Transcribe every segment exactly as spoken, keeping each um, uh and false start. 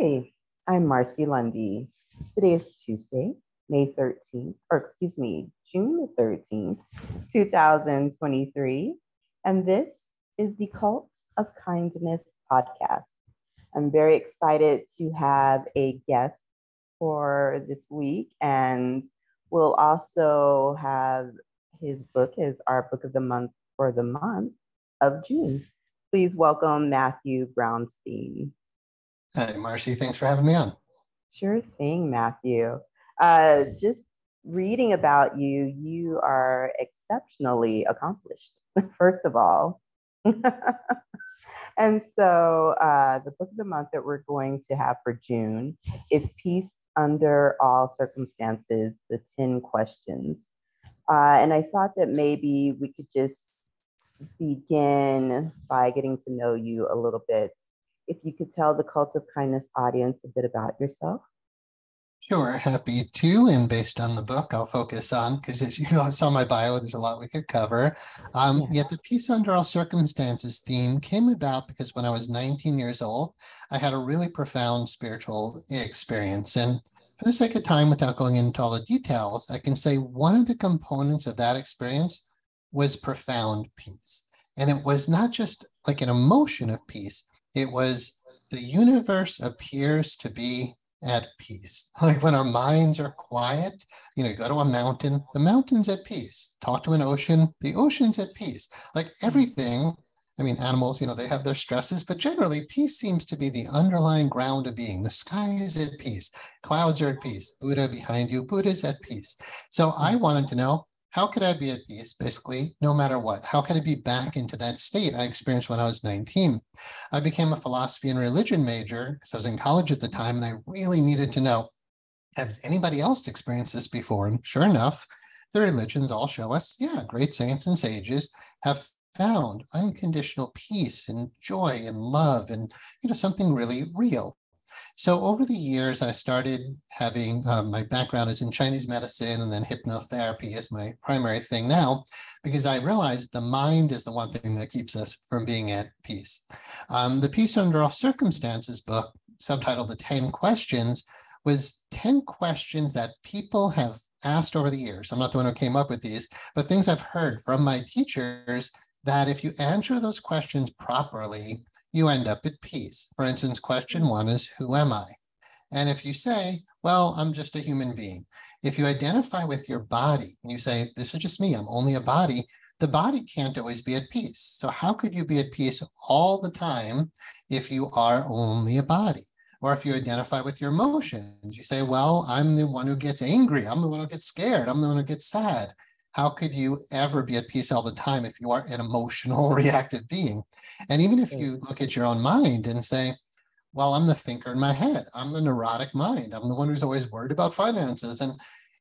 Hi, I'm Marcy Lundy. Today is Tuesday, May thirteenth, or excuse me, June thirteenth, two thousand twenty-three. And this is the Cult of Kindness podcast. I'm very excited to have a guest for this week, and we'll also have his book as our book of the month for the month of June. Please welcome Matthew Brownstein. Hey, Marcy, thanks for having me on. Sure thing, Matthew. Uh, just reading about you, you are exceptionally accomplished, first of all. And so uh, the book of the month that we're going to have for June is Peace Under All Circumstances, the ten questions. Uh, and I thought that maybe we could just begin by getting to know you a little bit. If you could tell the Cult of Kindness audience a bit about yourself. Sure, happy to. And based on the book, I'll focus on, because as you saw my bio, there's a lot we could cover. Um, yeah. Yet the Peace Under All Circumstances theme came about because when I was nineteen years old, I had a really profound spiritual experience. And for the sake of time, without going into all the details, I can say one of the components of that experience was profound peace. And it was not just like an emotion of peace. It was the universe appears to be at peace. Like when our minds are quiet, you know, you go to a mountain, the mountain's at peace. Talk to an ocean, the ocean's at peace. Like everything, I mean, animals, you know, they have their stresses, but generally peace seems to be the underlying ground of being. The sky is at peace. Clouds are at peace. Buddha behind you, Buddha's at peace. So I wanted to know, how could I be at peace, basically, no matter what? How could I be back into that state I experienced when I was nineteen? I became a philosophy and religion major because I was in college at the time, and I really needed to know, has anybody else experienced this before? And sure enough, the religions all show us, yeah, great saints and sages have found unconditional peace and joy and love and, you know, something really real. So over the years, I started having, uh, my background is in Chinese medicine, and then hypnotherapy is my primary thing now, because I realized the mind is the one thing that keeps us from being at peace. Um, the Peace Under All Circumstances book, subtitled The ten questions, was ten questions that people have asked over the years. I'm not the one who came up with these, but things I've heard from my teachers that if you answer those questions properly, you end up at peace. For instance, question one is, who am I? And if you say, well, I'm just a human being. If you identify with your body and you say, this is just me, I'm only a body, the body can't always be at peace. So how could you be at peace all the time if you are only a body? Or if you identify with your emotions, you say, well, I'm the one who gets angry. I'm the one who gets scared. I'm the one who gets sad. How could you ever be at peace all the time if you are an emotional, reactive being? And even if you look at your own mind and say, well, I'm the thinker in my head. I'm the neurotic mind. I'm the one who's always worried about finances. And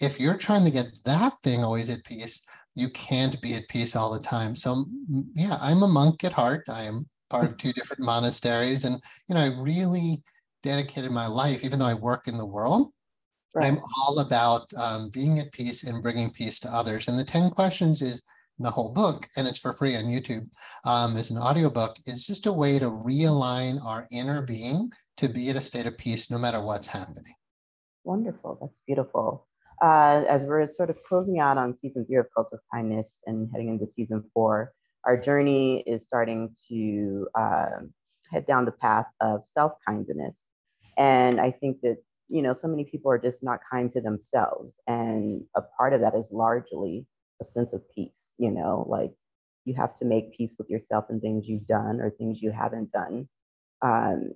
if you're trying to get that thing always at peace, you can't be at peace all the time. So yeah, I'm a monk at heart. I am part of two different monasteries. And, you know, I really dedicated my life, even though I work in the world, right. I'm all about um, being at peace and bringing peace to others. And the ten questions is the whole book, and it's for free on YouTube um, as an audiobook. It's just a way to realign our inner being to be at a state of peace no matter what's happening. Wonderful. That's beautiful. Uh, as we're sort of closing out on season three of Cult of Kindness and heading into season four, our journey is starting to uh, head down the path of self-kindness. And I think that you know, so many people are just not kind to themselves. And a part of that is largely a sense of peace, you know, like you have to make peace with yourself and things you've done or things you haven't done. Um,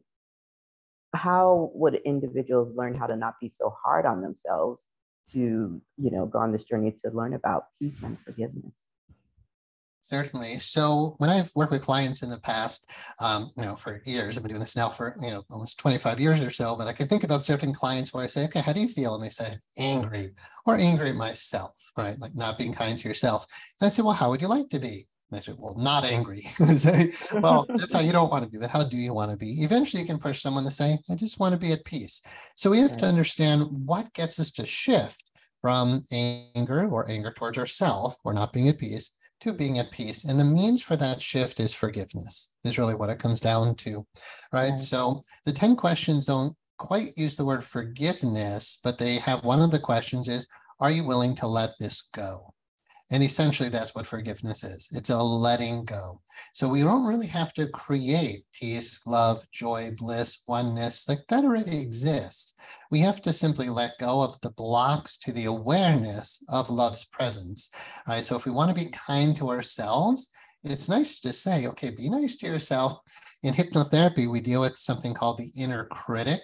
how would individuals learn how to not be so hard on themselves to, you know, go on this journey to learn about peace and forgiveness? Certainly. So when I've worked with clients in the past, um, you know, for years, I've been doing this now for, you know, almost twenty-five years or so, but I can think about certain clients where I say, okay, how do you feel? And they say, angry or angry at myself, right? Like not being kind to yourself. And I say, well, how would you like to be? And they say, well, not angry. They say, well, that's how you don't want to be, but how do you want to be? Eventually you can push someone to say, I just want to be at peace. So we have yeah. to understand what gets us to shift from anger or anger towards ourselves or not being at peace to being at peace. And the means for that shift is forgiveness, is really what it comes down to, right? Mm-hmm. So the ten questions don't quite use the word forgiveness, but they have one of the questions is, are you willing to let this go? And essentially that's what forgiveness is. It's a letting go. So we don't really have to create peace, love, joy, bliss, oneness, like that already exists. We have to simply let go of the blocks to the awareness of love's presence. All right, so if we want to be kind to ourselves, it's nice to say, okay, be nice to yourself. In hypnotherapy, we deal with something called the inner critic,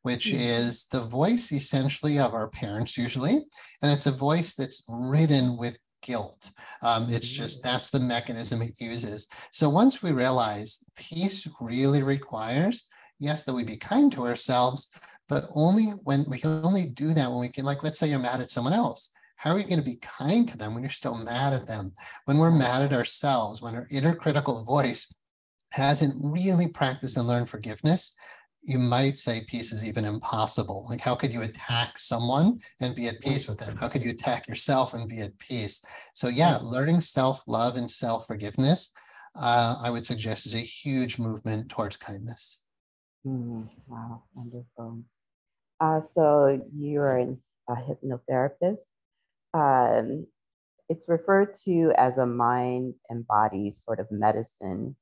which is the voice essentially of our parents usually. And it's a voice that's ridden with guilt. Um, it's just, that's the mechanism it uses. So once we realize peace really requires, yes, that we be kind to ourselves, but only when we can only do that when we can, like, let's say you're mad at someone else. How are you going to be kind to them when you're still mad at them? When we're mad at ourselves, when our inner critical voice hasn't really practiced and learned forgiveness, you might say peace is even impossible. Like, how could you attack someone and be at peace with them? How could you attack yourself and be at peace? So yeah, learning self-love and self-forgiveness, uh, I would suggest, is a huge movement towards kindness. Mm, wow, wonderful. Uh, so you're a hypnotherapist. Um, it's referred to as a mind and body sort of medicine.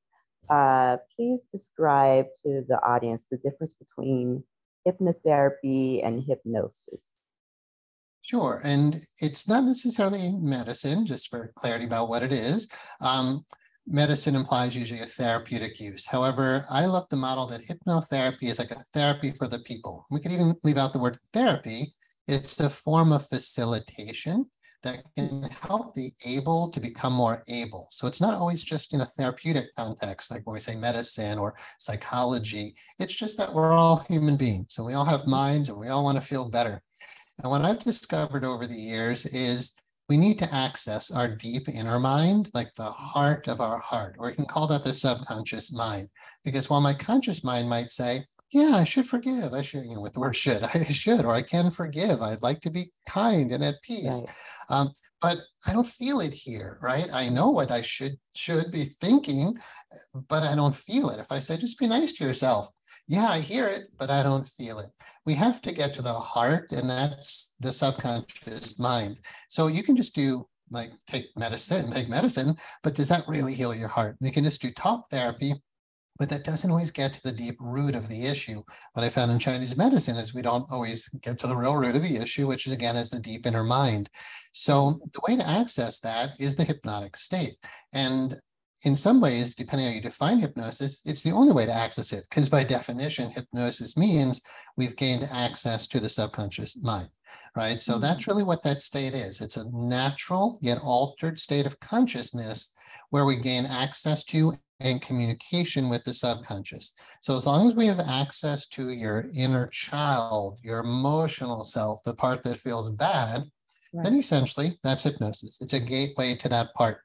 Uh, please describe to the audience the difference between hypnotherapy and hypnosis. Sure. And it's not necessarily medicine, just for clarity about what it is. Um, medicine implies usually a therapeutic use. However, I love the model that hypnotherapy is like a therapy for the people. We could even leave out the word therapy. It's a form of facilitation that can help the able to become more able. So it's not always just in a therapeutic context, like when we say medicine or psychology. It's just that we're all human beings. So we all have minds and we all want to feel better. And what I've discovered over the years is we need to access our deep inner mind, like the heart of our heart, or you can call that the subconscious mind. Because while my conscious mind might say, yeah, I should forgive. I should, you know, with the word should, I should, or I can forgive. I'd like to be kind and at peace. Right. Um, but I don't feel it here, right? I know what I should, should be thinking, but I don't feel it. If I say, just be nice to yourself. Yeah, I hear it, but I don't feel it. We have to get to the heart, and that's the subconscious mind. So you can just do like, take medicine, take medicine, but does that really heal your heart? You can just do talk therapy, but that doesn't always get to the deep root of the issue. What I found in Chinese medicine is we don't always get to the real root of the issue, which is, again, is the deep inner mind. So the way to access that is the hypnotic state. And in some ways, depending on how you define hypnosis, it's the only way to access it. Because by definition, hypnosis means we've gained access to the subconscious mind, right? So that's really what that state is. It's a natural yet altered state of consciousness where we gain access to and communication with the subconscious. So as long as we have access to your inner child, your emotional self, the part that feels bad, right, then essentially that's hypnosis. It's a gateway to that part.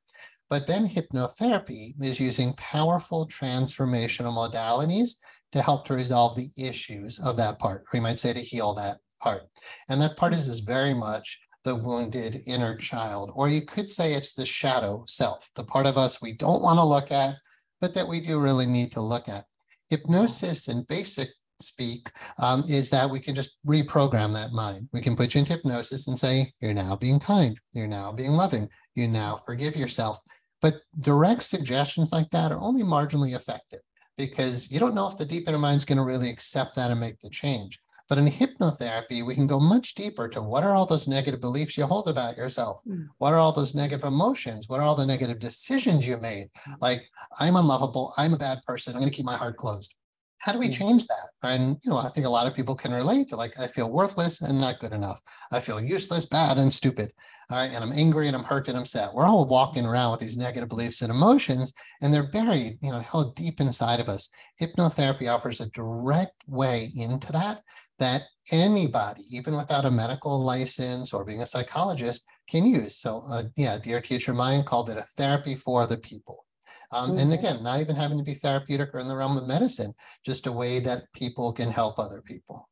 But then hypnotherapy is using powerful transformational modalities to help to resolve the issues of that part, or you might say to heal that part. And that part is, is very much the wounded inner child, or you could say it's the shadow self, the part of us we don't want to look at, but that we do really need to look at. Hypnosis, in basic speak, um, is that we can just reprogram that mind. We can put you into hypnosis and say, you're now being kind, you're now being loving, you now forgive yourself. But direct suggestions like that are only marginally effective because you don't know if the deep inner mind's going to really accept that and make the change. But in hypnotherapy, we can go much deeper to what are all those negative beliefs you hold about yourself? Mm. What are all those negative emotions? What are all the negative decisions you made? Like, I'm unlovable. I'm a bad person. I'm going to keep my heart closed. How do we change that? And, you know, I think a lot of people can relate to, like, I feel worthless and not good enough. I feel useless, bad, and stupid. All right. And I'm angry and I'm hurt and I'm sad. We're all walking around with these negative beliefs and emotions, and they're buried, you know, held deep inside of us. Hypnotherapy offers a direct way into that, that anybody, even without a medical license or being a psychologist, can use. So uh, yeah, Dear Teacher Mind called it a therapy for the people. Um, and again, not even having to be therapeutic or in the realm of medicine, just a way that people can help other people.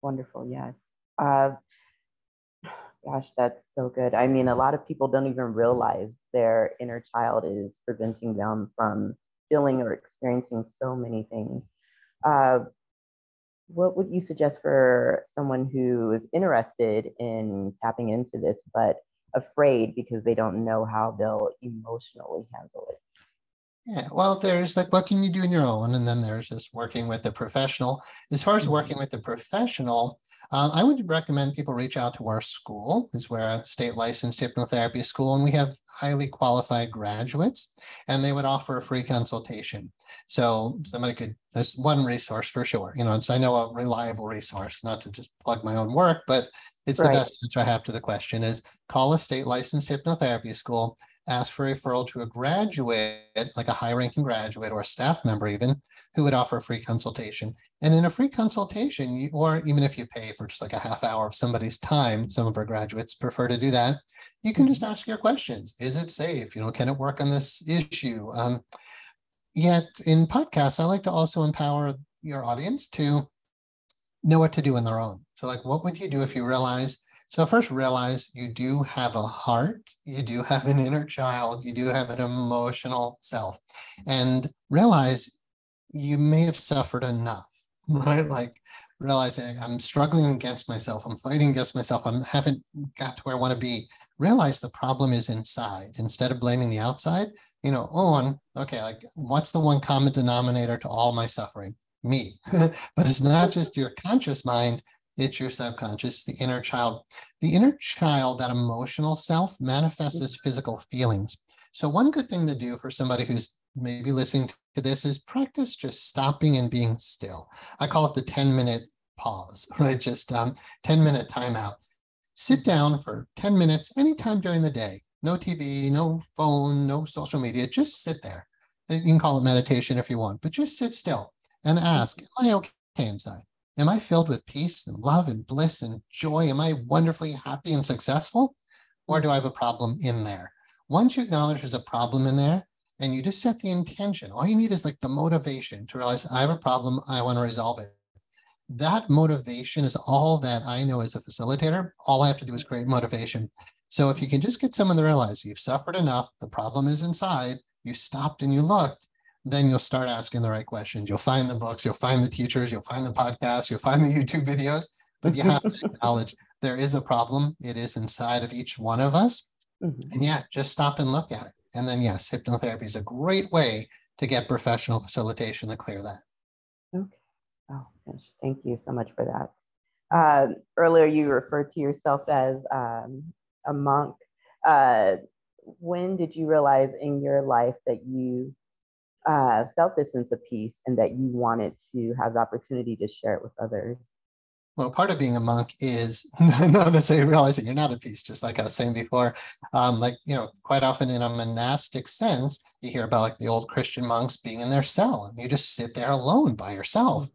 Wonderful, yes. Uh, gosh, that's so good. I mean, a lot of people don't even realize their inner child is preventing them from feeling or experiencing so many things. Uh, what would you suggest for someone who is interested in tapping into this, but afraid because they don't know how they'll emotionally handle it? Yeah, well, there's like, what can you do on your own? And then there's just working with a professional. As far as working with a professional, uh, I would recommend people reach out to our school, because we're a state licensed hypnotherapy school, and we have highly qualified graduates, and they would offer a free consultation. So somebody could, there's one resource for sure. You know, it's, I know, a reliable resource, not to just plug my own work, but it's right. The best answer I have to the question is call a state licensed hypnotherapy school, ask for a referral to a graduate, like a high-ranking graduate or a staff member even, who would offer a free consultation. And in a free consultation, you, or even if you pay for just like a half hour of somebody's time, some of our graduates prefer to do that, you can just ask your questions. Is it safe? You know, can it work on this issue? Um, yet in podcasts, I like to also empower your audience to know what to do on their own. So like, what would you do if you realize? So first, realize you do have a heart, you do have an inner child, you do have an emotional self, and realize you may have suffered enough, right? Like realizing I'm struggling against myself, I'm fighting against myself, I haven't got to where I want to be. Realize the problem is inside. Instead of blaming the outside, you know, oh, I'm, okay, like what's the one common denominator to all my suffering? Me. But it's not just your conscious mind. It's your subconscious, the inner child. The inner child, that emotional self, manifests as physical feelings. So one good thing to do for somebody who's maybe listening to this is practice just stopping and being still. I call it the ten minute pause, right? Just um, ten minute timeout. Sit down for ten minutes, anytime during the day. No T V, no phone, no social media, just sit there. You can call it meditation if you want, but just sit still and ask, am I okay inside? Am I filled with peace and love and bliss and joy? Am I wonderfully happy and successful? Or do I have a problem in there? Once you acknowledge there's a problem in there and you just set the intention, all you need is like the motivation to realize I have a problem, I want to resolve it. That motivation is all that I know as a facilitator. All I have to do is create motivation. So if you can just get someone to realize you've suffered enough, the problem is inside, you stopped and you looked, then you'll start asking the right questions. You'll find the books, you'll find the teachers, you'll find the podcasts, you'll find the YouTube videos, but you have to acknowledge there is a problem. It is inside of each one of us. Mm-hmm. And yeah, just stop and look at it. And then yes, hypnotherapy is a great way to get professional facilitation to clear that. Okay. Oh, gosh. Thank you so much for that. Uh, earlier, you referred to yourself as um, a monk. Uh, when did you realize in your life that you Uh, felt this sense of peace and that you wanted to have the opportunity to share it with others? Well, part of being a monk is not necessarily realizing you're not at peace, just like I was saying before. Um, like, you know, quite often in a monastic sense, you hear about like the old Christian monks being in their cell and you just sit there alone by yourself.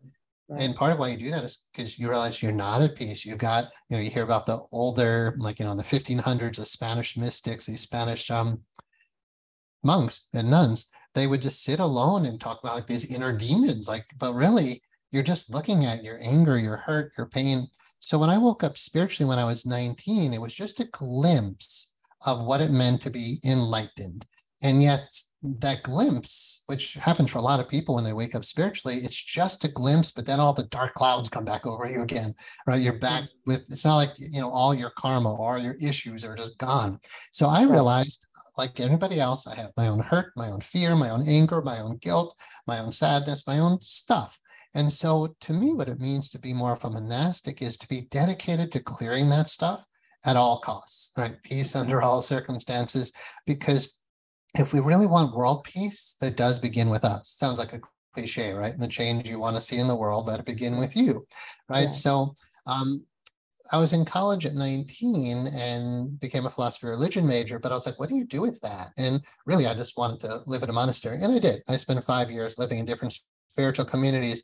Right. And part of why you do that is because you realize you're not at peace. You've got, you know, you hear about the older, like, you know, the fifteen hundreds, the Spanish mystics, these Spanish um, monks and nuns. They would just sit alone and talk about like these inner demons, like, but really you're just looking at your anger, your hurt, your pain. So when I woke up spiritually, when I was nineteen, it was just a glimpse of what it meant to be enlightened. And yet that glimpse, which happens for a lot of people when they wake up spiritually, it's just a glimpse, but then all the dark clouds come back over you again, right? You're back with, it's not like, you know, all your karma or your issues are just gone. So I realized, like anybody else, I have my own hurt, my own fear, my own anger, my own guilt, my own sadness, my own stuff. And so to me, what it means to be more of a monastic is to be dedicated to clearing that stuff at all costs, right? Peace under all circumstances, because if we really want world peace, that does begin with us. Sounds like a cliche, right? The change you want to see in the world, let it begin with you, right? Yeah. So um, I was in college at nineteen and became a philosophy religion major, but I was like, what do you do with that? And really, I just wanted to live at a monastery. And I did. I spent five years living in different spiritual communities.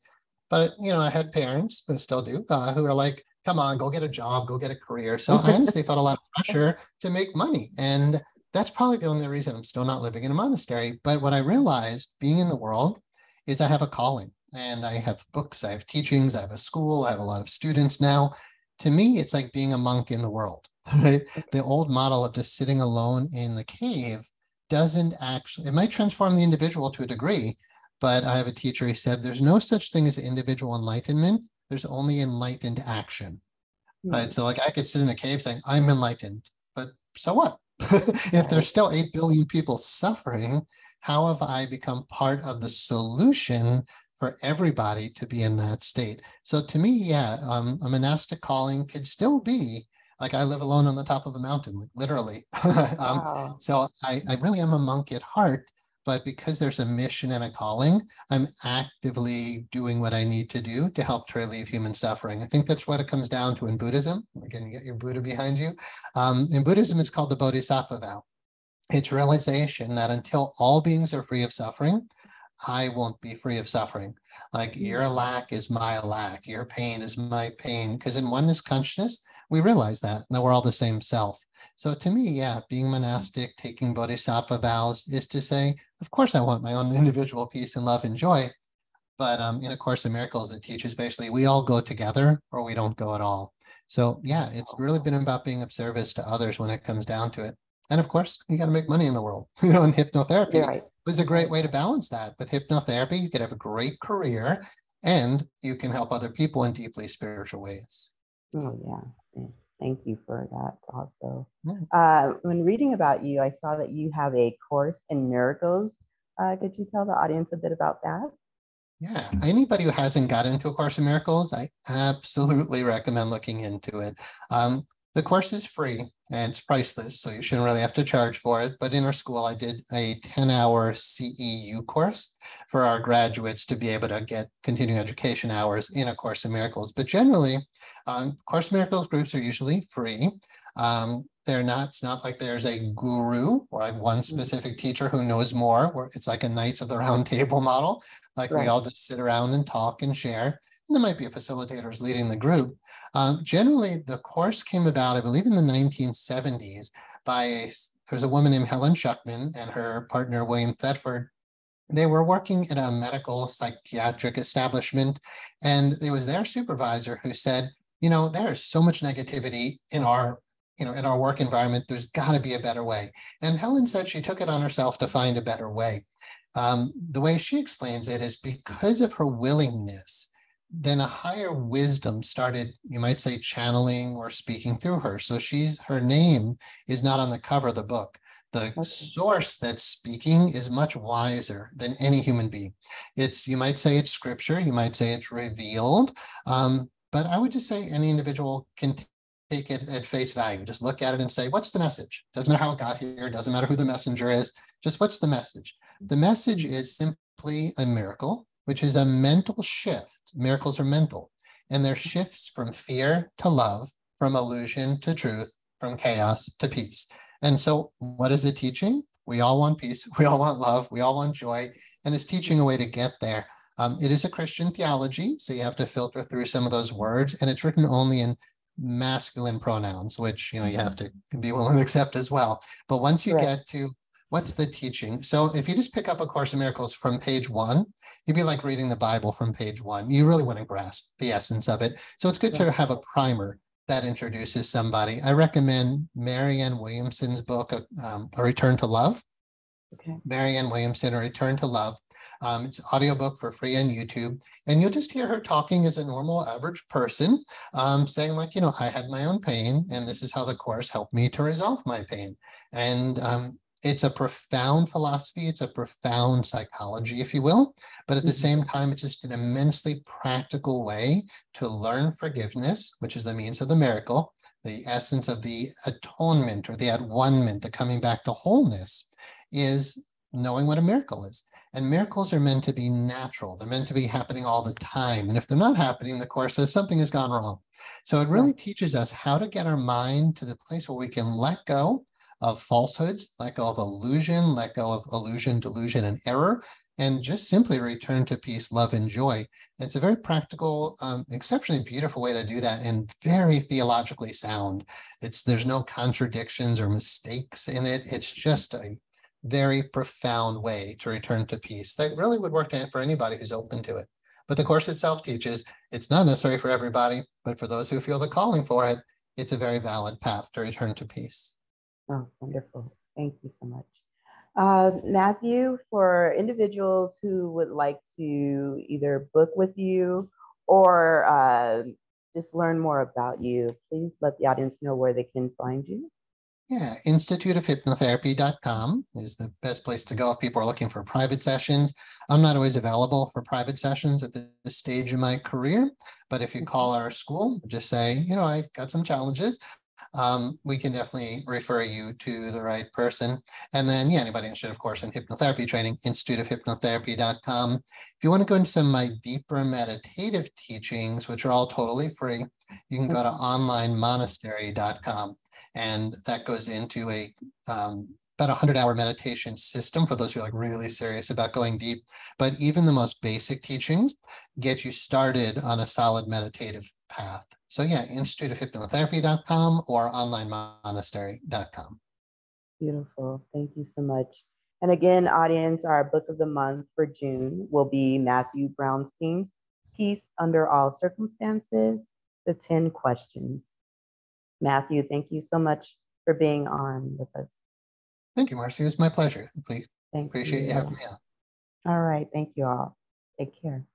But, you know, I had parents, but still do, uh, who are like, come on, go get a job, go get a career. So I honestly felt a lot of pressure to make money. And that's probably the only reason I'm still not living in a monastery. But what I realized being in the world is I have a calling, and I have books, I have teachings, I have a school, I have a lot of students now. To me, it's like being a monk in the world, right? The old model of just sitting alone in the cave doesn't actually, it might transform the individual to a degree, but I have a teacher, he said, there's no such thing as individual enlightenment. There's only enlightened action, right? right? So like I could sit in a cave saying, I'm enlightened, but so what? If there's still eight billion people suffering, how have I become part of the solution for everybody to be in that state? So to me, yeah, um, a monastic calling could still be like, I live alone on the top of a mountain, like literally. um, wow. So I, I really am a monk at heart, but because there's a mission and a calling, I'm actively doing what I need to do to help to relieve human suffering. I think that's what it comes down to in Buddhism. Again, you get your Buddha behind you. Um, in Buddhism, it's called the Bodhisattva vow. It's realization that until all beings are free of suffering, I won't be free of suffering. Like your lack is my lack, your pain is my pain. Because in oneness consciousness, we realize that, that we're all the same self. So to me, yeah, being monastic, taking bodhisattva vows is to say, of course, I want my own individual peace and love and joy. But um, in A Course in Miracles, it teaches basically we all go together or we don't go at all. So yeah, it's really been about being of service to others when it comes down to it. And of course, you got to make money in the world, you know, in hypnotherapy. Right. Is a great way to balance that. With hypnotherapy, you could have a great career and you can help other people in deeply spiritual ways. Oh, yeah. Thank you for that also. Yeah. Uh, when reading about you, I saw that you have a course in miracles. Uh, could you tell the audience a bit about that? Yeah, anybody who hasn't got into A Course in Miracles, I absolutely recommend looking into it. Um, The course is free and it's priceless, so you shouldn't really have to charge for it. But in our school, I did a ten hour C E U course for our graduates to be able to get continuing education hours in A Course in Miracles. But generally, um, Course in Miracles groups are usually free. Um, they're not, it's not like there's a guru or like one specific teacher who knows more, where it's like a Knights of the Round Table model. Like right. We all just sit around and talk and share. And there might be a facilitator who's leading the group. Um, generally, the course came about, I believe, in the nineteen seventies by a, there's a woman named Helen Shuckman and her partner, William Thetford. They were working at a medical psychiatric establishment, and it was their supervisor who said, you know, there's so much negativity in our, you know, in our work environment, there's got to be a better way. And Helen said she took it on herself to find a better way. Um, the way she explains it is because of her willingness, then a higher wisdom started, you might say, channeling or speaking through her. So she's, her name is not on the cover of the book. The okay. source that's speaking is much wiser than any human being. It's, you might say it's scripture, you might say it's revealed, um, but I would just say any individual can take it at face value. Just look at it and say, what's the message? Doesn't matter how it got here, doesn't matter who the messenger is, just what's the message? The message is simply a miracle, which is a mental shift. Miracles are mental, and they're shifts from fear to love, from illusion to truth, from chaos to peace. And so what is it teaching? We all want peace. We all want love. We all want joy. And it's teaching a way to get there. Um, it is a Christian theology, so you have to filter through some of those words, and it's written only in masculine pronouns, which, you know, you have to be willing to accept as well. But once you right. get to what's the teaching? So if you just pick up A Course in Miracles from page one, you'd be like reading the Bible from page one. You really wouldn't grasp the essence of it. So it's good yeah. to have a primer that introduces somebody. I recommend Marianne Williamson's book, um, A Return to Love. Okay. Marianne Williamson, A Return to Love. Um, it's an audiobook for free on YouTube. And you'll just hear her talking as a normal average person, um, saying like, you know, I had my own pain and this is how the course helped me to resolve my pain. And um, it's a profound philosophy. It's a profound psychology, if you will. But at the same time, it's just an immensely practical way to learn forgiveness, which is the means of the miracle, the essence of the atonement or the at-one-ment, the coming back to wholeness, is knowing what a miracle is. And miracles are meant to be natural. They're meant to be happening all the time. And if they're not happening, the course says something has gone wrong. So it really teaches us how to get our mind to the place where we can let go of falsehoods, let go of illusion, let go of illusion, delusion, and error, and just simply return to peace, love, and joy. It's a very practical, um, exceptionally beautiful way to do that, and very theologically sound. It's there's no contradictions or mistakes in it. It's just a very profound way to return to peace that really would work for anybody who's open to it. But the course itself teaches it's not necessary for everybody, but for those who feel the calling for it, it's a very valid path to return to peace. Oh, wonderful. Thank you so much. Uh, Matthew, for individuals who would like to either book with you or uh, just learn more about you, please let the audience know where they can find you. Yeah, institute of hypnotherapy dot com is the best place to go if people are looking for private sessions. I'm not always available for private sessions at this stage in my career, but if you call our school, just say, you know, I've got some challenges. Um, we can definitely refer you to the right person. And then, yeah, anybody interested, of course, in hypnotherapy training, institute of hypnotherapy dot com. If you want to go into some of my deeper meditative teachings, which are all totally free, you can go to online monastery dot com. And that goes into a um, about a hundred hour meditation system for those who are like really serious about going deep. But even the most basic teachings get you started on a solid meditative path. So yeah, institute of hypnotherapy dot com or online monastery dot com. Beautiful. Thank you so much. And again, audience, our book of the month for June will be Matthew Brownstein's Peace Under All Circumstances, The ten Questions. Matthew, thank you so much for being on with us. Thank you, Marcy. It was my pleasure. Please. Thank Appreciate you. you having me on. All right. Thank you all. Take care.